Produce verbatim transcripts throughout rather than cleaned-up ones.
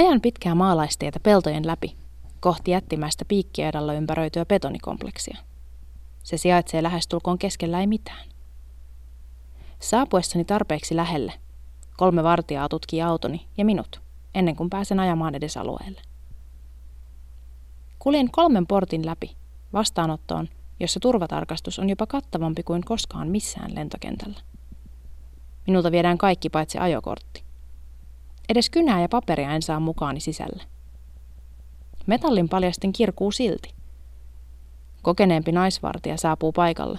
Ajan pitkää maalaisteitä peltojen läpi, kohti jättimäistä piikkiaidalla ympäröityä betonikompleksia. Se sijaitsee lähestulkoon keskellä ei mitään. Saapuessani tarpeeksi lähelle, kolme vartijaa tutkii autoni ja minut, ennen kuin pääsen ajamaan edes alueelle. Kuljen kolmen portin läpi, vastaanottoon, jossa turvatarkastus on jopa kattavampi kuin koskaan missään lentokentällä. Minulta viedään kaikki paitsi ajokortti. Edes kynää ja paperia en saa mukaani sisälle. Metallin paljastin kirkuu silti. Kokeneempi naisvartija saapuu paikalle,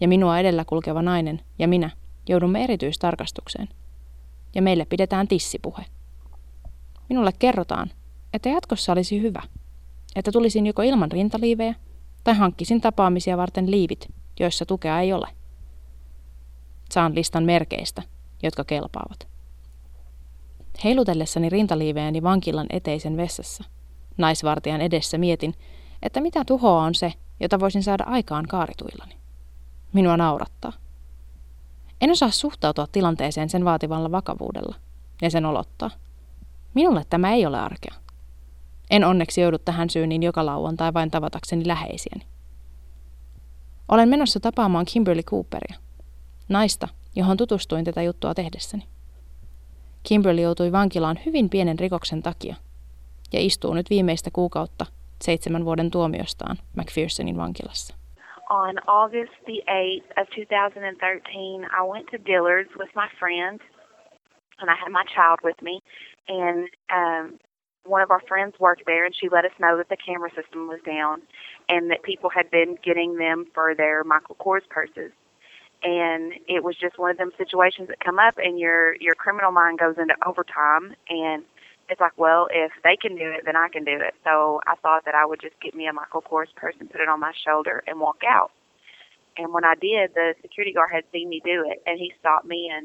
ja minua edellä kulkeva nainen ja minä joudumme erityistarkastukseen, ja meille pidetään tissipuhe. Minulle kerrotaan, että jatkossa olisi hyvä, että tulisin joko ilman rintaliivejä tai hankkisin tapaamisia varten liivit, joissa tukea ei ole. Saan listan merkeistä, jotka kelpaavat. Heilutellessani rintaliivejäni vankilan eteisen vessassa, naisvartijan edessä mietin, että mitä tuhoa on se, jota voisin saada aikaan kaarituillani. Minua naurattaa. En osaa suhtautua tilanteeseen sen vaativalla vakavuudella ja sen olottaa. Minulle tämä ei ole arkea. En onneksi joudu tähän syyniin joka lauantai vain tavatakseni läheisiäni. Olen menossa tapaamaan Kimberly Cooperia, naista, johon tutustuin tätä juttua tehdessäni. Kimberly joutui vankilaan hyvin pienen rikoksen takia ja istuu nyt viimeistä kuukautta seitsemän vuoden tuomiostaan McPhersonin vankilassa. On August the eighth of two thousand thirteen, I went to Dillard's with my friend, and I had my child with me, and um, one of our friends worked there, and she let us know that the camera system was down, and that people had been getting them for their Michael Kors purses. And it was just one of them situations that come up, and your your criminal mind goes into overtime, and it's like, well, if they can do it, then I can do it. So I thought that I would just get me a Michael Kors purse and put it on my shoulder and walk out. And when I did, the security guard had seen me do it, and he stopped me and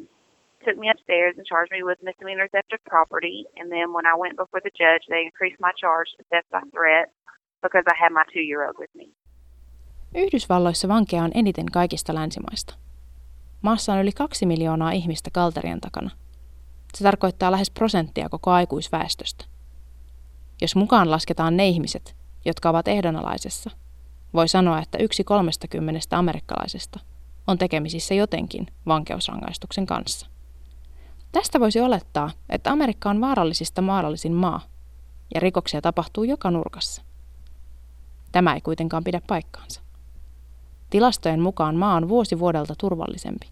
took me upstairs and charged me with misdemeanor theft of property. And then when I went before the judge, they increased my charge to theft by threat because I had my two-year-old with me. Yhdysvalloissa vankeja on eniten kaikista länsimaista. Maassa on yli kaksi miljoonaa ihmistä kalterien takana. Se tarkoittaa lähes prosenttia koko aikuisväestöstä. Jos mukaan lasketaan ne ihmiset, jotka ovat ehdonalaisessa, voi sanoa, että yksi kolmestakymmenestä amerikkalaisesta on tekemisissä jotenkin vankeusrangaistuksen kanssa. Tästä voisi olettaa, että Amerikka on vaarallisista maarallisin maa, ja rikoksia tapahtuu joka nurkassa. Tämä ei kuitenkaan pidä paikkaansa. Tilastojen mukaan maa on vuosi vuodelta turvallisempi,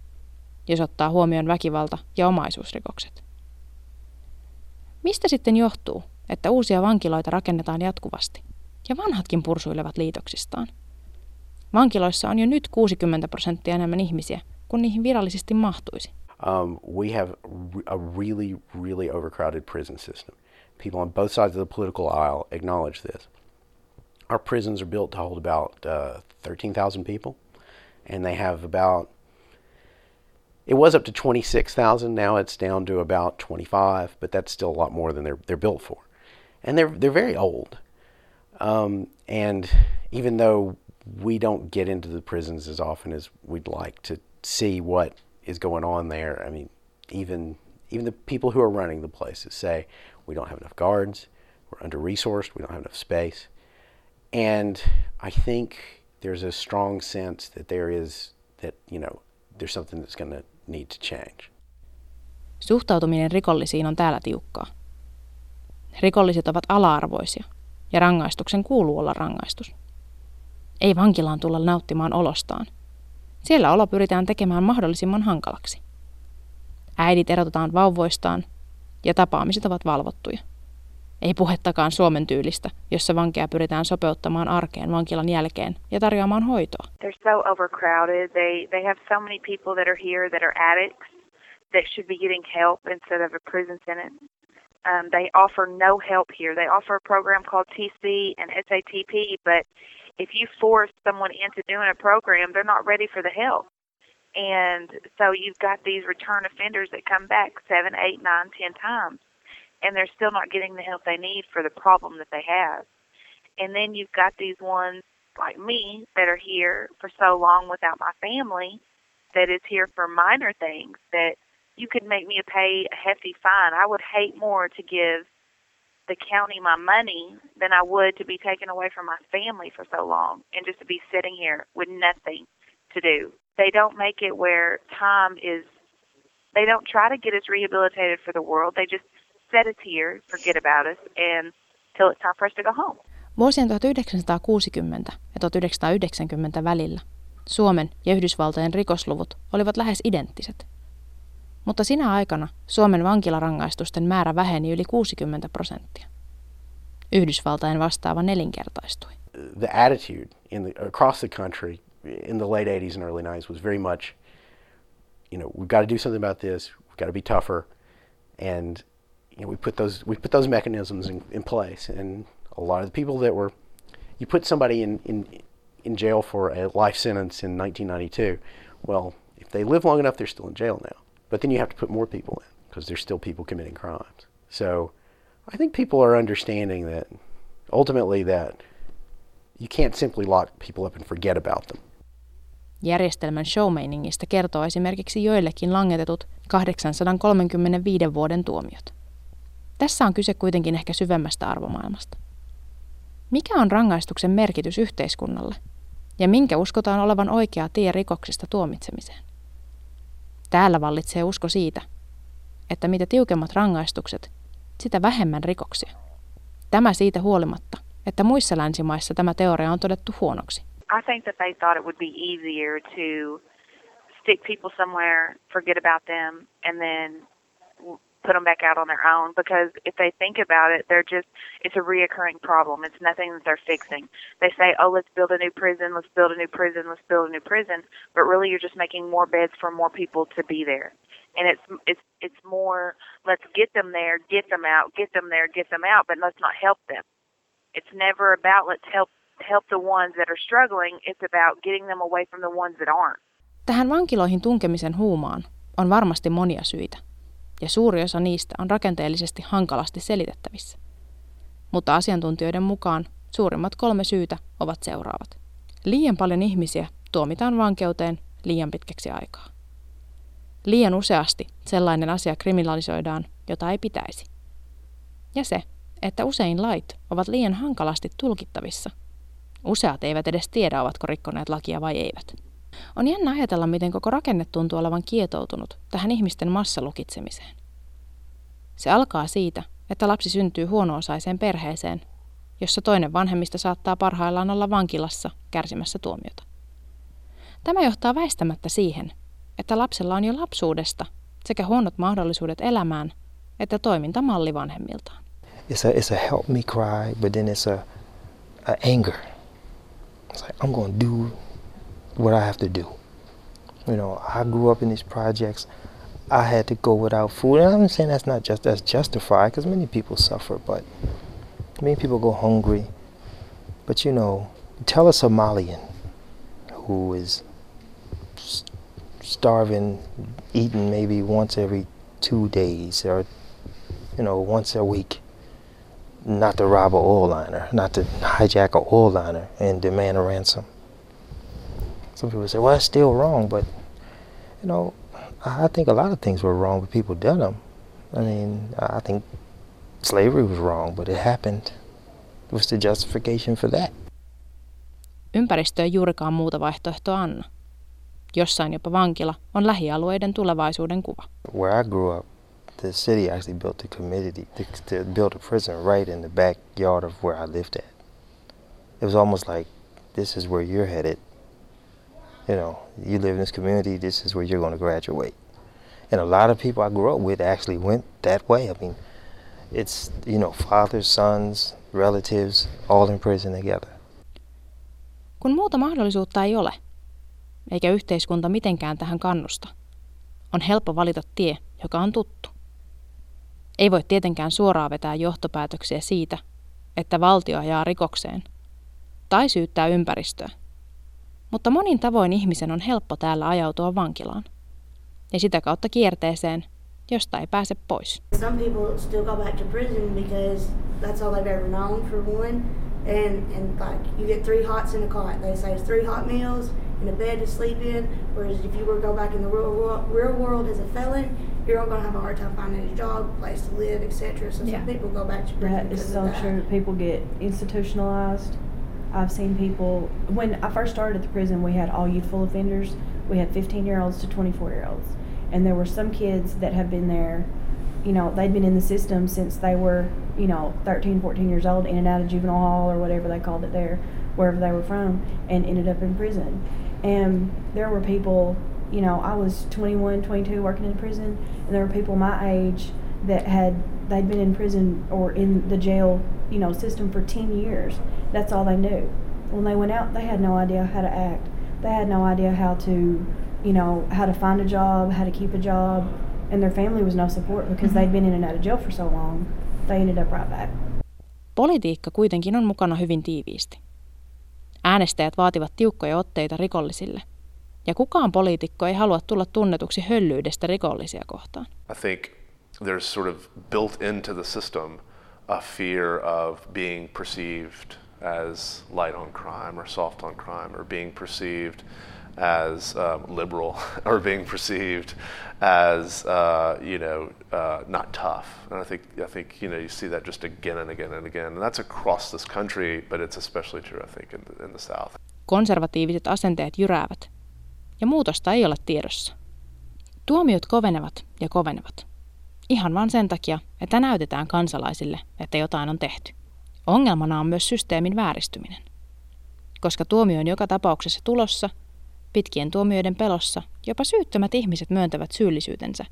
jos ottaa huomioon väkivalta- ja omaisuusrikokset. Mistä sitten johtuu, että uusia vankiloita rakennetaan jatkuvasti, ja vanhatkin pursuilevat liitoksistaan? Vankiloissa on jo nyt kuusikymmentä prosenttia enemmän ihmisiä, kuin niihin virallisesti mahtuisi. Um, we have a really, really overcrowded prison system. People on both sides of the political aisle acknowledge this. Our prisons are built to hold about uh, thirteen thousand people, and they have about It was up to twenty-six thousand, now it's down to about twenty-five, but that's still a lot more than they're they're built for. And they're they're very old. Um, and even though we don't get into the prisons as often as we'd like to see what is going on there, I mean, even even the people who are running the places say, we don't have enough guards, we're under-resourced, we don't have enough space. And I think there's a strong sense that there is, that, you know, there's something that's going to need to change. Suhtautuminen rikollisiin on täällä tiukkaa. Rikolliset ovat ala-arvoisia, ja rangaistuksen kuuluu olla rangaistus. Ei vankilaan tulla nauttimaan olostaan. Siellä olo pyritään tekemään mahdollisimman hankalaksi. Äidit erotetaan vauvoistaan, ja tapaamiset ovat valvottuja. Ei puhettakaan Suomen tyylistä, jossa vankeja pyritään sopeuttamaan arkeen vankilan jälkeen ja tarjoamaan hoitoa. They're so overcrowded. They they have so many people that are here that are addicts that should be getting help instead of a prison sentence. Um, they offer no help here. They offer a program called T C and S A T P, but if you force someone into doing a program, they're not ready for the help. And so you've got these return offenders that come back seven, eight, nine, ten times. And they're still not getting the help they need for the problem that they have. And then you've got these ones like me that are here for so long without my family that is here for minor things that you could make me pay a hefty fine. I would hate more to give the county my money than I would to be taken away from my family for so long and just to be sitting here with nothing to do. They don't make it where time is, they don't try to get us rehabilitated for the world. They just set us here, forget about us, and till it's time for us to go home. Vuosien tuhatyhdeksänsataakuusikymmentä ja tuhatyhdeksänsataayhdeksänkymmentä välillä Suomen ja Yhdysvaltojen rikosluvut olivat lähes identtiset. Mutta sinä aikana Suomen vankilarangaistusten määrä väheni yli kuusikymmentä prosenttia. Yhdysvaltain vastaava nelinkertaistui. The attitude in the, across the country in the late eighties and early nineties was very much, you know, we've got to do something about this, we've got to be tougher, and you know, we put those we put those mechanisms in, in place. And a lot of the people that were, you put somebody in in in jail for a life sentence in nineteen ninety-two. Well, if they live long enough, they're still in jail now. But then you have to put more people in because there's still people committing crimes. So I think people are understanding that ultimately that you can't simply lock people up and forget about them. Järjestelmän showmeiningistä kertoo esimerkiksi joillekin langetetut kahdeksansataakolmekymmentäviisi vuoden tuomiot. Tässä on kyse kuitenkin ehkä syvemmästä arvomaailmasta. Mikä on rangaistuksen merkitys yhteiskunnalle ja minkä uskotaan olevan oikea tie rikoksista tuomitsemiseen? Täällä vallitsee usko siitä, että mitä tiukemmat rangaistukset, sitä vähemmän rikoksia. Tämä siitä huolimatta, että muissa länsimaissa tämä teoria on todettu huonoksi. I think that they thought it would be easier to stick people somewhere, forget about them, and then put them back out on their own, because if they think about it, they're just, it's a reoccurring problem. It's nothing that they're fixing. They say, oh, let's build a new prison, let's build a new prison, let's build a new prison, but really you're just making more beds for more people to be there. And it's it's it's more, let's get them there, get them out, get them there, get them out, but let's not help them. It's never about let's help help the ones that are struggling, it's about getting them away from the ones that aren't. Tähän vankiloihin tunkemisen huumaan on varmasti monia syitä. Ja suuri osa niistä on rakenteellisesti hankalasti selitettävissä. Mutta asiantuntijoiden mukaan suurimmat kolme syytä ovat seuraavat. Liian paljon ihmisiä tuomitaan vankeuteen liian pitkäksi aikaa. Liian useasti sellainen asia kriminalisoidaan, jota ei pitäisi. Ja se, että usein lait ovat liian hankalasti tulkittavissa. Useat eivät edes tiedä, ovatko rikkoneet lakia vai eivät. On jännä ajatella, miten koko rakenne tuntuu olevan kietoutunut tähän ihmisten massalukitsemiseen. Se alkaa siitä, että lapsi syntyy huono-osaiseen perheeseen, jossa toinen vanhemmista saattaa parhaillaan olla vankilassa kärsimässä tuomiota. Tämä johtaa väistämättä siihen, että lapsella on jo lapsuudesta sekä huonot mahdollisuudet elämään että toimintamalli vanhemmiltaan. It's a, it's a help me cry, but then it's a, a anger. It's like, I'm gonna do what I have to do. You know, I grew up in these projects. I had to go without food. And I'm saying that's not just that's justified, because many people suffer, but many people go hungry. But you know, tell a Somalian who is starving, eating maybe once every two days or, you know, once a week, not to rob an oil liner, not to hijack an oil liner and demand a ransom. Some people say, well, it's still wrong, but, you know, I think a lot of things were wrong, but people done them. I mean, I think slavery was wrong, but it happened. What's the justification for that? Ympäristö ei juurikaan muuta vaihtoehtoa anna. Jossain jopa vankila on lähialueiden tulevaisuuden kuva. Where I grew up, the city actually built a community, they built a prison right in the backyard of where I lived at. It was almost like, this is where you're headed. You know, you live in this community, this is where you're going to graduate. And a lot of people I grew up with actually went that way. I mean, it's, you know, fathers, sons, relatives, all in prison together. Kun muuta mahdollisuutta ei ole, eikä yhteiskunta mitenkään tähän kannusta, on helppo valita tie, joka on tuttu. Ei voi tietenkään suoraan vetää johtopäätöksiä siitä, että valtio ajaa rikokseen tai syyttää ympäristöä. Mutta monin tavoin ihmisen on helppo täällä ajautua vankilaan ja sitä kautta kierteeseen, josta ei pääse pois. Some people still go back to prison because that's all they've ever known for one, and and like you get three hots in a cot. They say it's three hot meals and a bed to sleep in, whereas if you were to go back in the real world, real world as a felon, you're all going to have a hard time finding a job, a place to live, et cetera. So yeah. Some people go back to prison. That is so that. true. People get institutionalized. I've seen people, when I first started at the prison, we had all youthful offenders. We had fifteen-year-olds to twenty-four-year-olds. And there were some kids that have been there, you know, they'd been in the system since they were, you know, thirteen, fourteen years old, in and out of juvenile hall or whatever they called it there, wherever they were from, and ended up in prison. And there were people, you know, I was twenty-one, twenty-two working in prison, and there were people my age that had, they'd been in prison or in the jail, you know, system for ten years. That's all they knew. When they went out, they had no idea how to act. They had no idea how to, you know, how to find a job, how to keep a job, and their family was no support because mm-hmm. they'd been in and out of jail for so long. They ended up right back. Politiikka kuitenkin on mukana hyvin tiiviisti. Äänestäjät vaativat tiukkoja otteita rikollisille, ja kukaan poliitikko ei halua tulla tunnetuksi höllyydestä rikollisia kohtaan. I think there's sort of built into the system a fear of being perceived as light on crime or soft on crime or being perceived as um, liberal or being perceived as uh, you know uh, not tough. And I think I think you know you see that just again and again and again. And that's across this country, but it's especially true I think in the, in the South. Konservatiiviset asenteet jyräävät ja muutosta ei ole tiedossa. Tuomiot kovenevat ja kovenevat. Ihan vain sen takia, että näytetään kansalaisille, että jotain on tehty. Ongelmana on myös systeemin vääristyminen. Koska tuomio on joka tapauksessa tulossa, pitkien tuomioiden pelossa jopa syyttömät ihmiset myöntävät syyllisyytensä,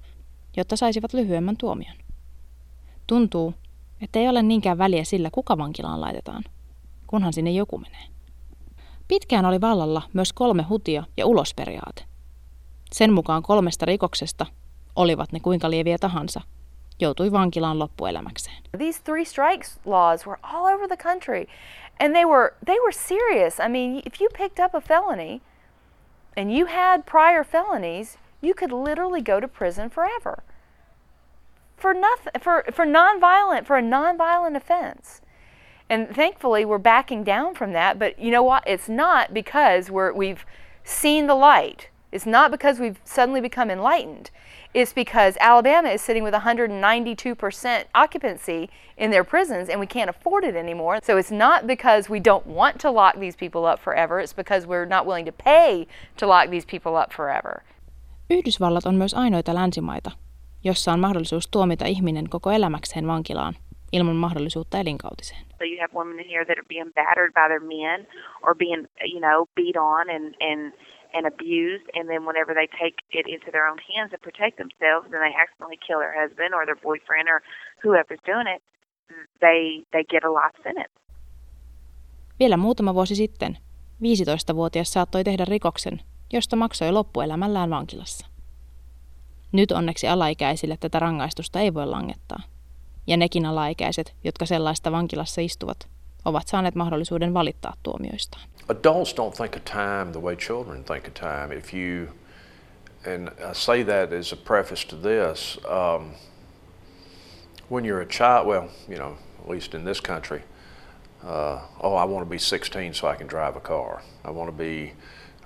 jotta saisivat lyhyemmän tuomion. Tuntuu, että ei ole niinkään väliä sillä, kuka vankilaan laitetaan, kunhan sinne joku menee. Pitkään oli vallalla myös kolme hutia ja ulosperiaate. Sen mukaan kolmesta rikoksesta, olivat ne kuinka lieviä tahansa, joutui vankilaan loppuelämäkseen. These three strikes laws were all over the country and they were they were serious. I mean, if you picked up a felony and you had prior felonies, you could literally go to prison forever. For nothing for for non-violent for a non-violent offense. And thankfully we're backing down from that, but you know what? It's not because we're we've seen the light. It's not because we've suddenly become enlightened. It's because Alabama is sitting with one hundred ninety-two percent occupancy in their prisons and we can't afford it anymore. So it's not because we don't want to lock these people up forever, it's because we're not willing to pay to lock these people up forever. Yhdysvallat on myös ainoita länsimaita, jossa on mahdollisuus tuomita ihminen koko elämäkseen vankilaan ilman mahdollisuutta elinkautiseen. So you have women in here that are being battered by their men or being, you know, beat on and and and abused, and then whenever they take it into their own hands to protect themselves, then they accidentally kill their husband or their boyfriend or whoever's doing it, they, they get a life sentence. Vielä muutama vuosi sitten viisitoistavuotias saattoi tehdä rikoksen, josta maksoi loppuelämällään vankilassa. Nyt onneksi alaikäisille tätä rangaistusta ei voi langettaa, ja nekin alaikäiset, jotka sellaista vankilassa istuvat, ovat saaneet mahdollisuuden valittaa tuomioistaan. Adults don't think of time the way children think of time. If you, and I say that as a preface to this, um, when you're a child, well, you know, at least in this country, uh, oh, I want to be sixteen so I can drive a car. I want to be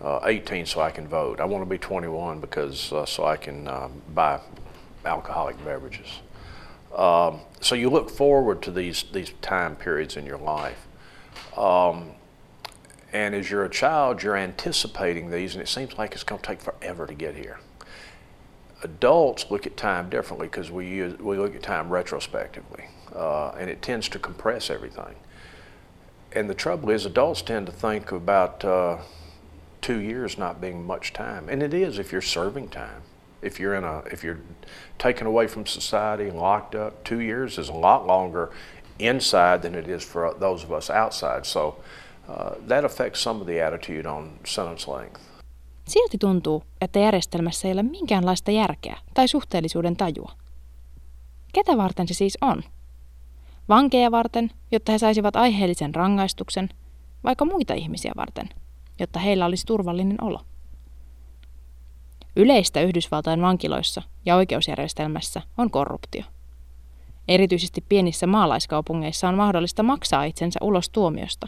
uh, eighteen so I can vote. I want to be twenty-one because uh, so I can uh, buy alcoholic beverages. Um, so you look forward to these these time periods in your life, um, and as you're a child, you're anticipating these, and it seems like it's going to take forever to get here. Adults look at time differently because we use, we look at time retrospectively, uh, and it tends to compress everything. And the trouble is, adults tend to think about uh, two years not being much time, and it is if you're serving time. If you're in a, if you're taken away from society, locked up, two years is a lot longer inside than it is for those of us outside. So uh, that affects some of the attitude on sentence length. Silti tuntuu, että järjestelmässä ei ole minkäänlaista järkeä tai suhteellisuuden tajua. Ketä varten se siis on? Vankeja varten, jotta he saisivat aiheellisen rangaistuksen, vaikka muita ihmisiä varten, jotta heillä olisi turvallinen olo? Yleistä Yhdysvaltain vankiloissa ja oikeusjärjestelmässä on korruptio. Erityisesti pienissä maalaiskaupungeissa on mahdollista maksaa itsensä ulos tuomiosta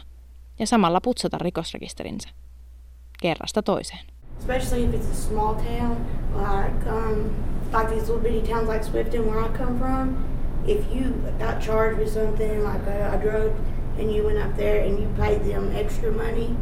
ja samalla putsata rikosrekisterinsä kerrasta toiseen. Especially if it's a small town, like um, like these little bitty towns like Swifton, where I come from. If you got charged with something like a, a drug, and you went up there and you paid them extra money,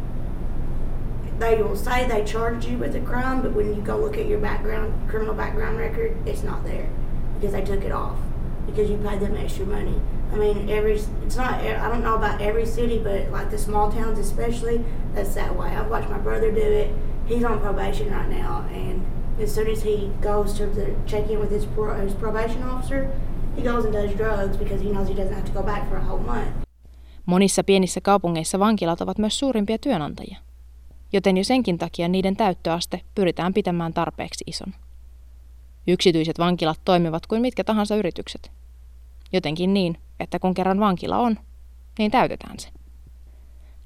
they will say they charged you with a crime, but when you go look at your background, criminal background record, it's not there because they took it off because you paid them extra money. I mean, every it's not. I don't know about every city, but like the small towns especially, that's that way. I've watched my brother do it. He's on probation right now, and as soon as he goes to the check in with his pro, his probation officer, he goes and does drugs because he knows he doesn't have to go back for a whole month. Monissa pienissä kaupungeissa vankilat ovat myös suurimpia työnantajia, joten jo senkin takia niiden täyttöaste pyritään pitämään tarpeeksi ison. Yksityiset vankilat toimivat kuin mitkä tahansa yritykset. Jotenkin niin, että kun kerran vankila on, niin täytetään se.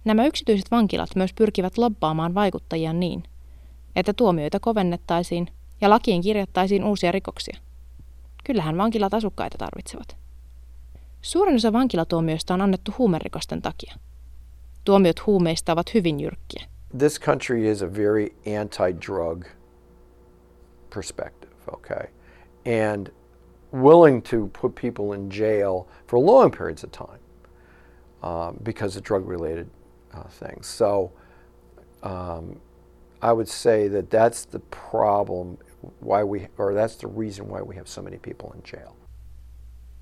Nämä yksityiset vankilat myös pyrkivät lobbaamaan vaikuttajia niin, että tuomioita kovennettaisiin ja lakiin kirjattaisiin uusia rikoksia. Kyllähän vankilat asukkaita tarvitsevat. Suurin osa vankilatuomioista on annettu huumerikosten takia. Tuomiot huumeista ovat hyvin jyrkkiä. This country is a very anti-drug perspective, okay? And willing to put people in jail for long periods of time uh, because of drug-related uh, things. So um, I would say that that's the problem why we, or that's the reason why we have so many people in jail.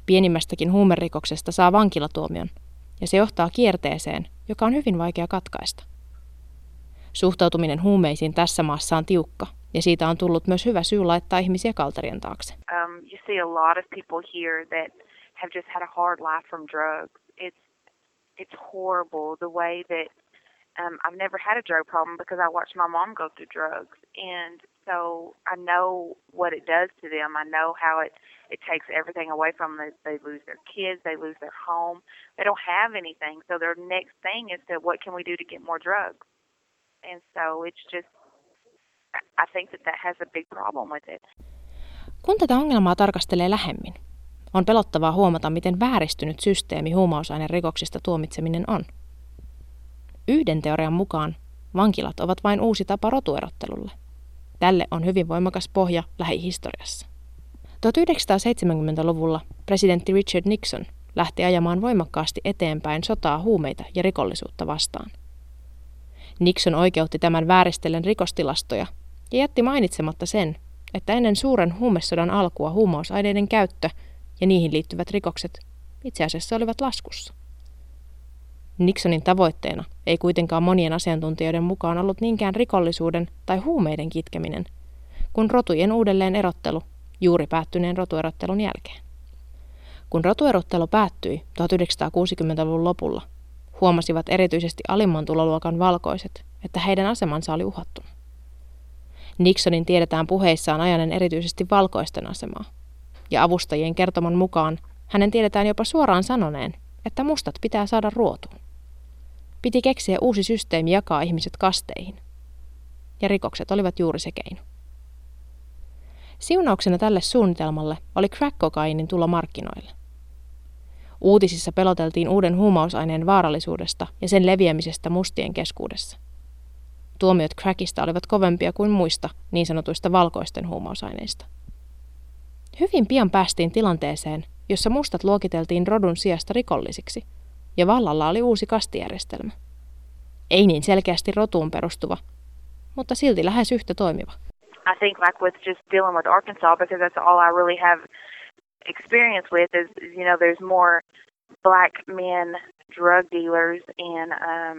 Pienimmästäkin huumerikoksesta saa vankilatuomion, ja se johtaa kierteeseen, joka on hyvin vaikea katkaista. Suhtautuminen huumeisiin tässä maassa on tiukka, ja siitä on tullut myös hyvä syy laittaa ihmisiä kalterien taakse. Um, you see a lot of people here that have just had a hard life from drugs. It's it's horrible the way that um, I've never had a drug problem because I watched my mom go through drugs, and so I know what it does to them. I know how it it takes everything away from them. They lose their kids, they lose their home. They don't have anything. So their next thing is that what can we do to get more drugs? And so it's just, I think that that has a big problem with it. Kun tätä ongelmaa tarkastelee lähemmin, on pelottavaa huomata, miten vääristynyt systeemi huumausaineen rikoksista tuomitseminen on. Yhden teorian mukaan vankilat ovat vain uusi tapa rotuerottelulle. Tälle on hyvin voimakas pohja lähihistoriassa. tuhatyhdeksänsataaseitsemänkymmentäluvulla presidentti Richard Nixon lähti ajamaan voimakkaasti eteenpäin sotaa huumeita ja rikollisuutta vastaan. Nixon oikeutti tämän vääristellen rikostilastoja ja jätti mainitsematta sen, että ennen suuren huumesodan alkua huumausaineiden käyttö ja niihin liittyvät rikokset itse asiassa olivat laskussa. Nixonin tavoitteena ei kuitenkaan monien asiantuntijoiden mukaan ollut niinkään rikollisuuden tai huumeiden kitkeminen, kun rotujen uudelleen erottelu juuri päättyneen rotuerottelun jälkeen. Kun rotuerottelu päättyi tuhatyhdeksänsataakuusikymmentäluvun lopulla, huomasivat erityisesti alimman tuloluokan valkoiset, että heidän asemansa oli uhattuna. Nixonin tiedetään puheissaan ajaneen erityisesti valkoisten asemaa, ja avustajien kertoman mukaan hänen tiedetään jopa suoraan sanoneen, että mustat pitää saada ruotuun. Piti keksiä uusi systeemi jakaa ihmiset kasteihin, ja rikokset olivat juuri se keino. Siunauksena tälle suunnitelmalle oli crack-kokainin tulo markkinoille. Uutisissa peloteltiin uuden huumausaineen vaarallisuudesta ja sen leviämisestä mustien keskuudessa. Tuomiot crackista olivat kovempia kuin muista niin sanotuista valkoisten huumausaineista. Hyvin pian päästiin tilanteeseen, jossa mustat luokiteltiin rodun sijasta rikollisiksi, ja vallalla oli uusi kastijärjestelmä. Ei niin selkeästi rotuun perustuva, mutta silti lähes yhtä toimiva. I think like with just dealing with Arkansas, because that's all I really have experience with is, you know, there's more black men drug dealers and um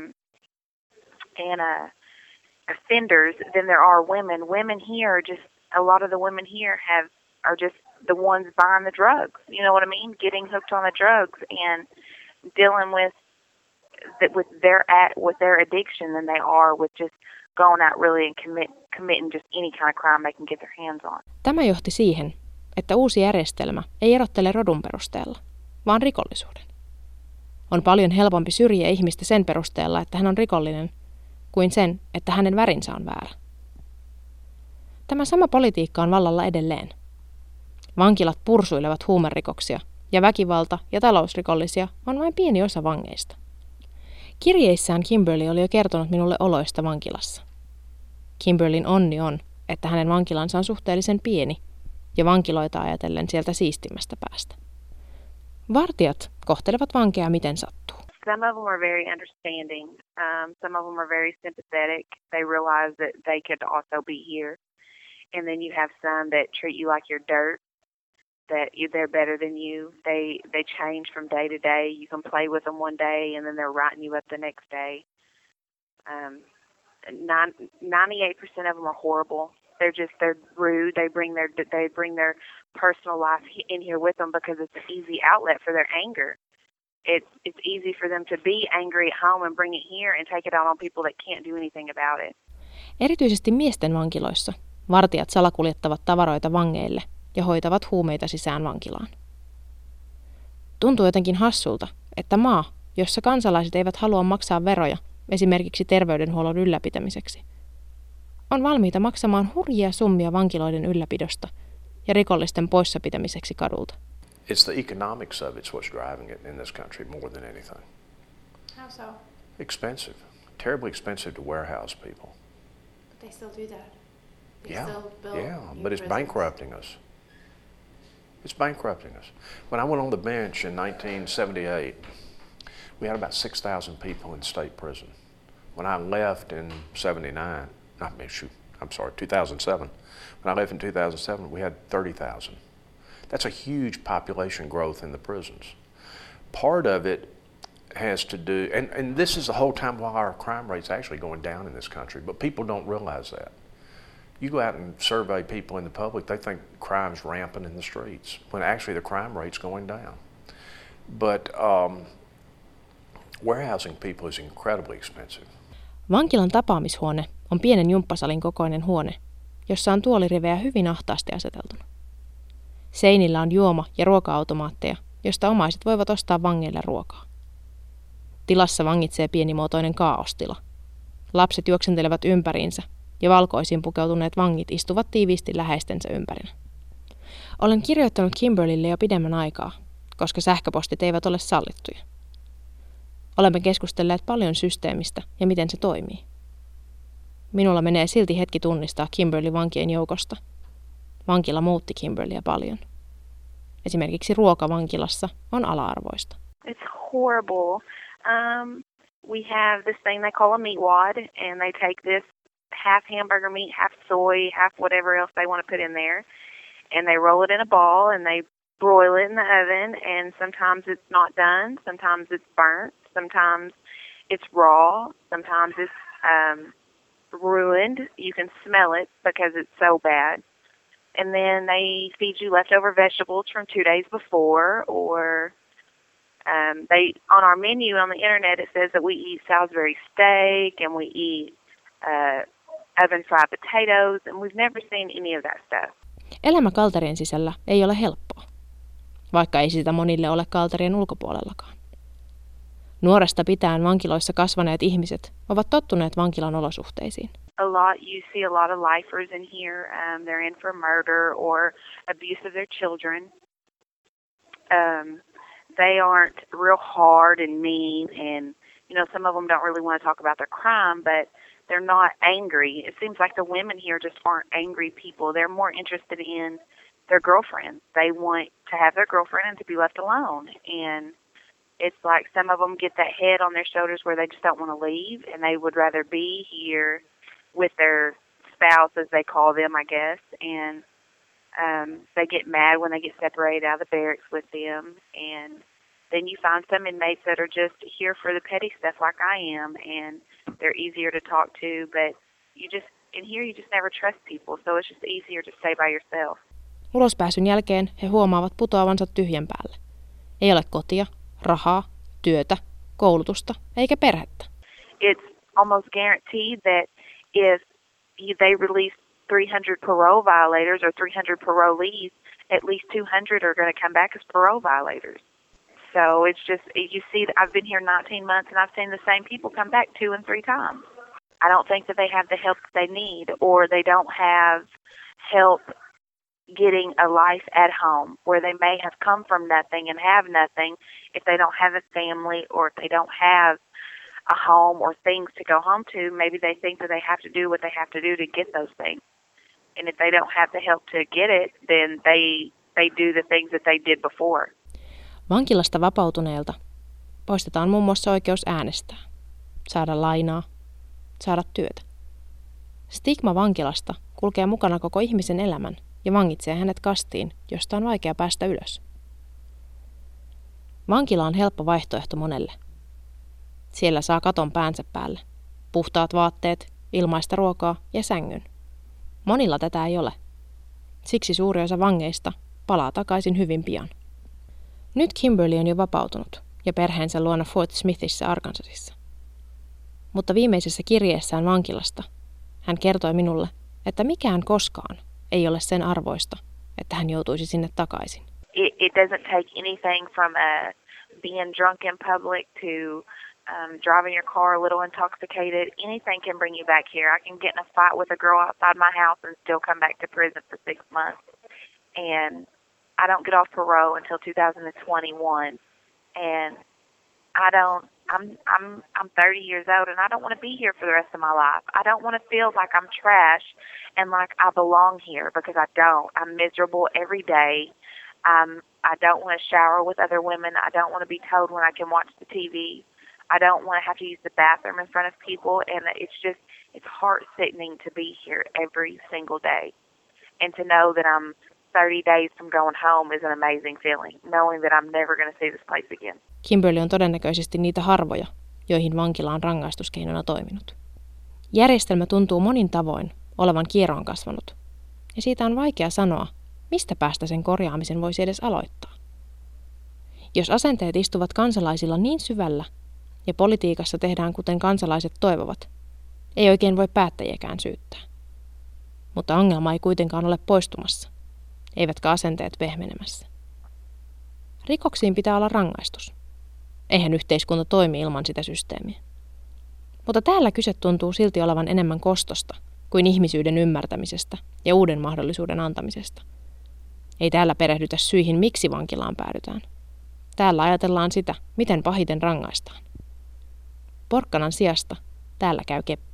and uh offenders than there are women. Women here are just a lot of the women here have are just the ones buying the drugs. You know what I mean? Getting hooked on the drugs and dealing with that with their at with their addiction than they are with just going out really and commit committing just any kind of crime they can get their hands on. Tämä johti siihen, että uusi järjestelmä ei erottele rodun perusteella, vaan rikollisuuden. On paljon helpompi syrjiä ihmistä sen perusteella, että hän on rikollinen, kuin sen, että hänen värinsä on väärä. Tämä sama politiikka on vallalla edelleen. Vankilat pursuilevat huumerikoksia, ja väkivalta- ja talousrikollisia on vain pieni osa vangeista. Kirjeissään Kimberly oli jo kertonut minulle oloista vankilassa. Kimberlyn onni on, että hänen vankilansa on suhteellisen pieni ja vankiloita ajatellen sieltä siistimmästä päästä. Vartijat kohtelevat vankeja miten sattuu. Some of them are very understanding. Um, some of them are very sympathetic. They realize that they could also be here. And then you have some that treat you like you're dirt, that they're better than you. They they change from day to day. You can play with them one day and then they're writing you up the next day. Um, ninety-eight percent of them are horrible. They're just they're rude. They bring their they bring their personal life in here with them because it's an easy outlet for their anger. It's it's easy for them to be angry at home and bring it here and take it out on people that can't do anything about it. Erityisesti miesten vankiloissa vartijat salakuljettavat tavaroita vangeille ja hoitavat huumeita sisään vankilaan. Tuntuu jotenkin hassulta, että maa, jossa kansalaiset eivät halua maksaa veroja, esimerkiksi terveydenhuollon ylläpitämiseksi, on valmiita maksamaan hurjia summia vankiloiden ylläpidosta ja rikollisten poissapitämiseksi kadulta. It's the economics of it's what's driving it in this country more than anything. How so? Expensive. Terribly expensive to warehouse people. But they still do that. They yeah, still build yeah, but it's prisons. bankrupting us. It's bankrupting us. When I went on the bench in nineteen seventy-eight, we had about six thousand people in state prison. When I left in seventy-nine, not me, shoot, I'm sorry, two thousand seven. When I left in two thousand seven, we had thirty thousand. That's a huge population growth in the prisons. Part of it has to do, and, and this is the whole time why our crime rate's actually going down in this country, but people don't realize that. You go out and survey people in the public, they think crime's rampant in the streets, when actually the crime rate's going down. But um, warehousing people is incredibly expensive. Vankilan tapaamishuone on pienen jumppasalin kokoinen huone, jossa on tuolirivejä hyvin ahtaasti aseteltuna. Seinillä on juoma- ja ruoka-automaatteja, josta omaiset voivat ostaa vangeille ruokaa. Tilassa vangitsee pienimuotoinen kaaostila. Lapset juoksentelevat ympäriinsä ja valkoisiin pukeutuneet vangit istuvat tiiviisti läheistensä ympärillä. Olen kirjoittanut Kimberlylle jo pidemmän aikaa, koska sähköpostit eivät ole sallittuja. Olemme keskustelleet paljon systeemistä ja miten se toimii. Minulla menee silti hetki tunnistaa Kimberly vankien joukosta. Vankila muutti Kimberlyä paljon. Esimerkiksi ruoka vankilassa on ala-arvoista. It's horrible. Um, we have this thing they call a meat wad, and they take this half hamburger meat, half soy, half whatever else they want to put in there, and they roll it in a ball, and they broil it in the oven, and sometimes it's not done, sometimes it's burnt, sometimes it's raw, sometimes it's um, ruined. You can smell it because it's so bad. And then they feed you leftover vegetables from two days before, or um, they on our menu on the internet it says that we eat Salisbury steak and we eat uh, oven fried potatoes, and we've never seen any of that stuff. Elämä kalterien sisällä ei ole helppoa, vaikka ei sitä monille ole kalterien ulkopuolellakaan. Nuoresta pitäen vankiloissa kasvaneet ihmiset ovat tottuneet vankilan olosuhteisiin. A lot, you see a lot of lifers in here. Um, they're in for murder or abuse of their children. Um, they aren't real hard and mean, and you know some of them don't really want to talk about their crime, but they're not angry. It seems like the women here just aren't angry people. They're more interested in their girlfriends. They want to have their girlfriend and to be left alone. And it's like some of them get that head on their shoulders where they just don't want to leave, and they would rather be here with their spouse, as they call them, I guess, and um, they get mad when they get separated out of the barracks with them, and then you find some inmates that are just here for the petty stuff like I am, and they're easier to talk to, but you just, in here you just never trust people, so it's just easier to stay by yourself. Ulospääsyn jälkeen he huomaavat putoavansa tyhjän päälle. Ei ole kotia, rahaa, työtä, koulutusta eikä perhettä. It's almost guaranteed that if they release three hundred parole violators or three hundred parolees, at least two hundred are going to come back as parole violators. So it's just, you see, I've been here nineteen months and I've seen the same people come back two and three times. I don't think that they have the help they need, or they don't have help getting a life at home where they may have come from nothing and have nothing if they don't have a family or if they don't have a home or things to go home to, maybe they think that they have to do what they have to do to get those things. And if they don't have the help to get it, then they, they do the things that they did before. Vankilasta vapautuneelta poistetaan muun muassa oikeus äänestää, saada lainaa, saada työtä. Stigma vankilasta kulkee mukana koko ihmisen elämän ja vangitsee hänet kastiin, josta on vaikea päästä ylös. Vankila on helppo vaihtoehto monelle. Siellä saa katon päänsä päälle, puhtaat vaatteet, ilmaista ruokaa ja sängyn. Monilla tätä ei ole. Siksi suuri osa vangeista palaa takaisin hyvin pian. Nyt Kimberly on jo vapautunut ja perheensä luona Fort Smithissä Arkansasissa. Mutta viimeisessä kirjeessään vankilasta hän kertoi minulle, että mikään koskaan ei ole sen arvoista, että hän joutuisi sinne takaisin. It, it doesn't take anything from a, being drunk in public to Um, driving your car a little intoxicated. Anything can bring you back here. I can get in a fight with a girl outside my house and still come back to prison for six months. And I don't get off parole until two thousand twenty-one. And I don't, I'm, I'm, I'm thirty years old and I don't want to be here for the rest of my life. I don't want to feel like I'm trash and like I belong here because I don't. I'm miserable every day. Um, I don't want to shower with other women. I don't want to be told when I can watch the T V. I don't want to have to use the bathroom in front of people, and it's just, it's heart-sickening to be here every single day. And to know that I'm thirty days from going home is an amazing feeling, knowing that I'm never going to see this place again. Kimberly on todennäköisesti niitä harvoja, joihin vankila on rangaistuskeinona toiminut. Järjestelmä tuntuu monin tavoin olevan kieroon kasvanut, ja siitä on vaikea sanoa, mistä päästä sen korjaamisen voisi edes aloittaa. Jos asenteet istuvat kansalaisilla niin syvällä, ja politiikassa tehdään kuten kansalaiset toivovat, ei oikein voi päättäjiäkään syyttää. Mutta ongelma ei kuitenkaan ole poistumassa, eivätkä asenteet pehmenemässä. Rikoksiin pitää olla rangaistus. Eihän yhteiskunta toimi ilman sitä systeemiä. Mutta täällä kyse tuntuu silti olevan enemmän kostosta kuin ihmisyyden ymmärtämisestä ja uuden mahdollisuuden antamisesta. Ei täällä perehdytä syihin, miksi vankilaan päädytään. Täällä ajatellaan sitä, miten pahiten rangaistaan. Porkkanan sijasta täällä käy keppi.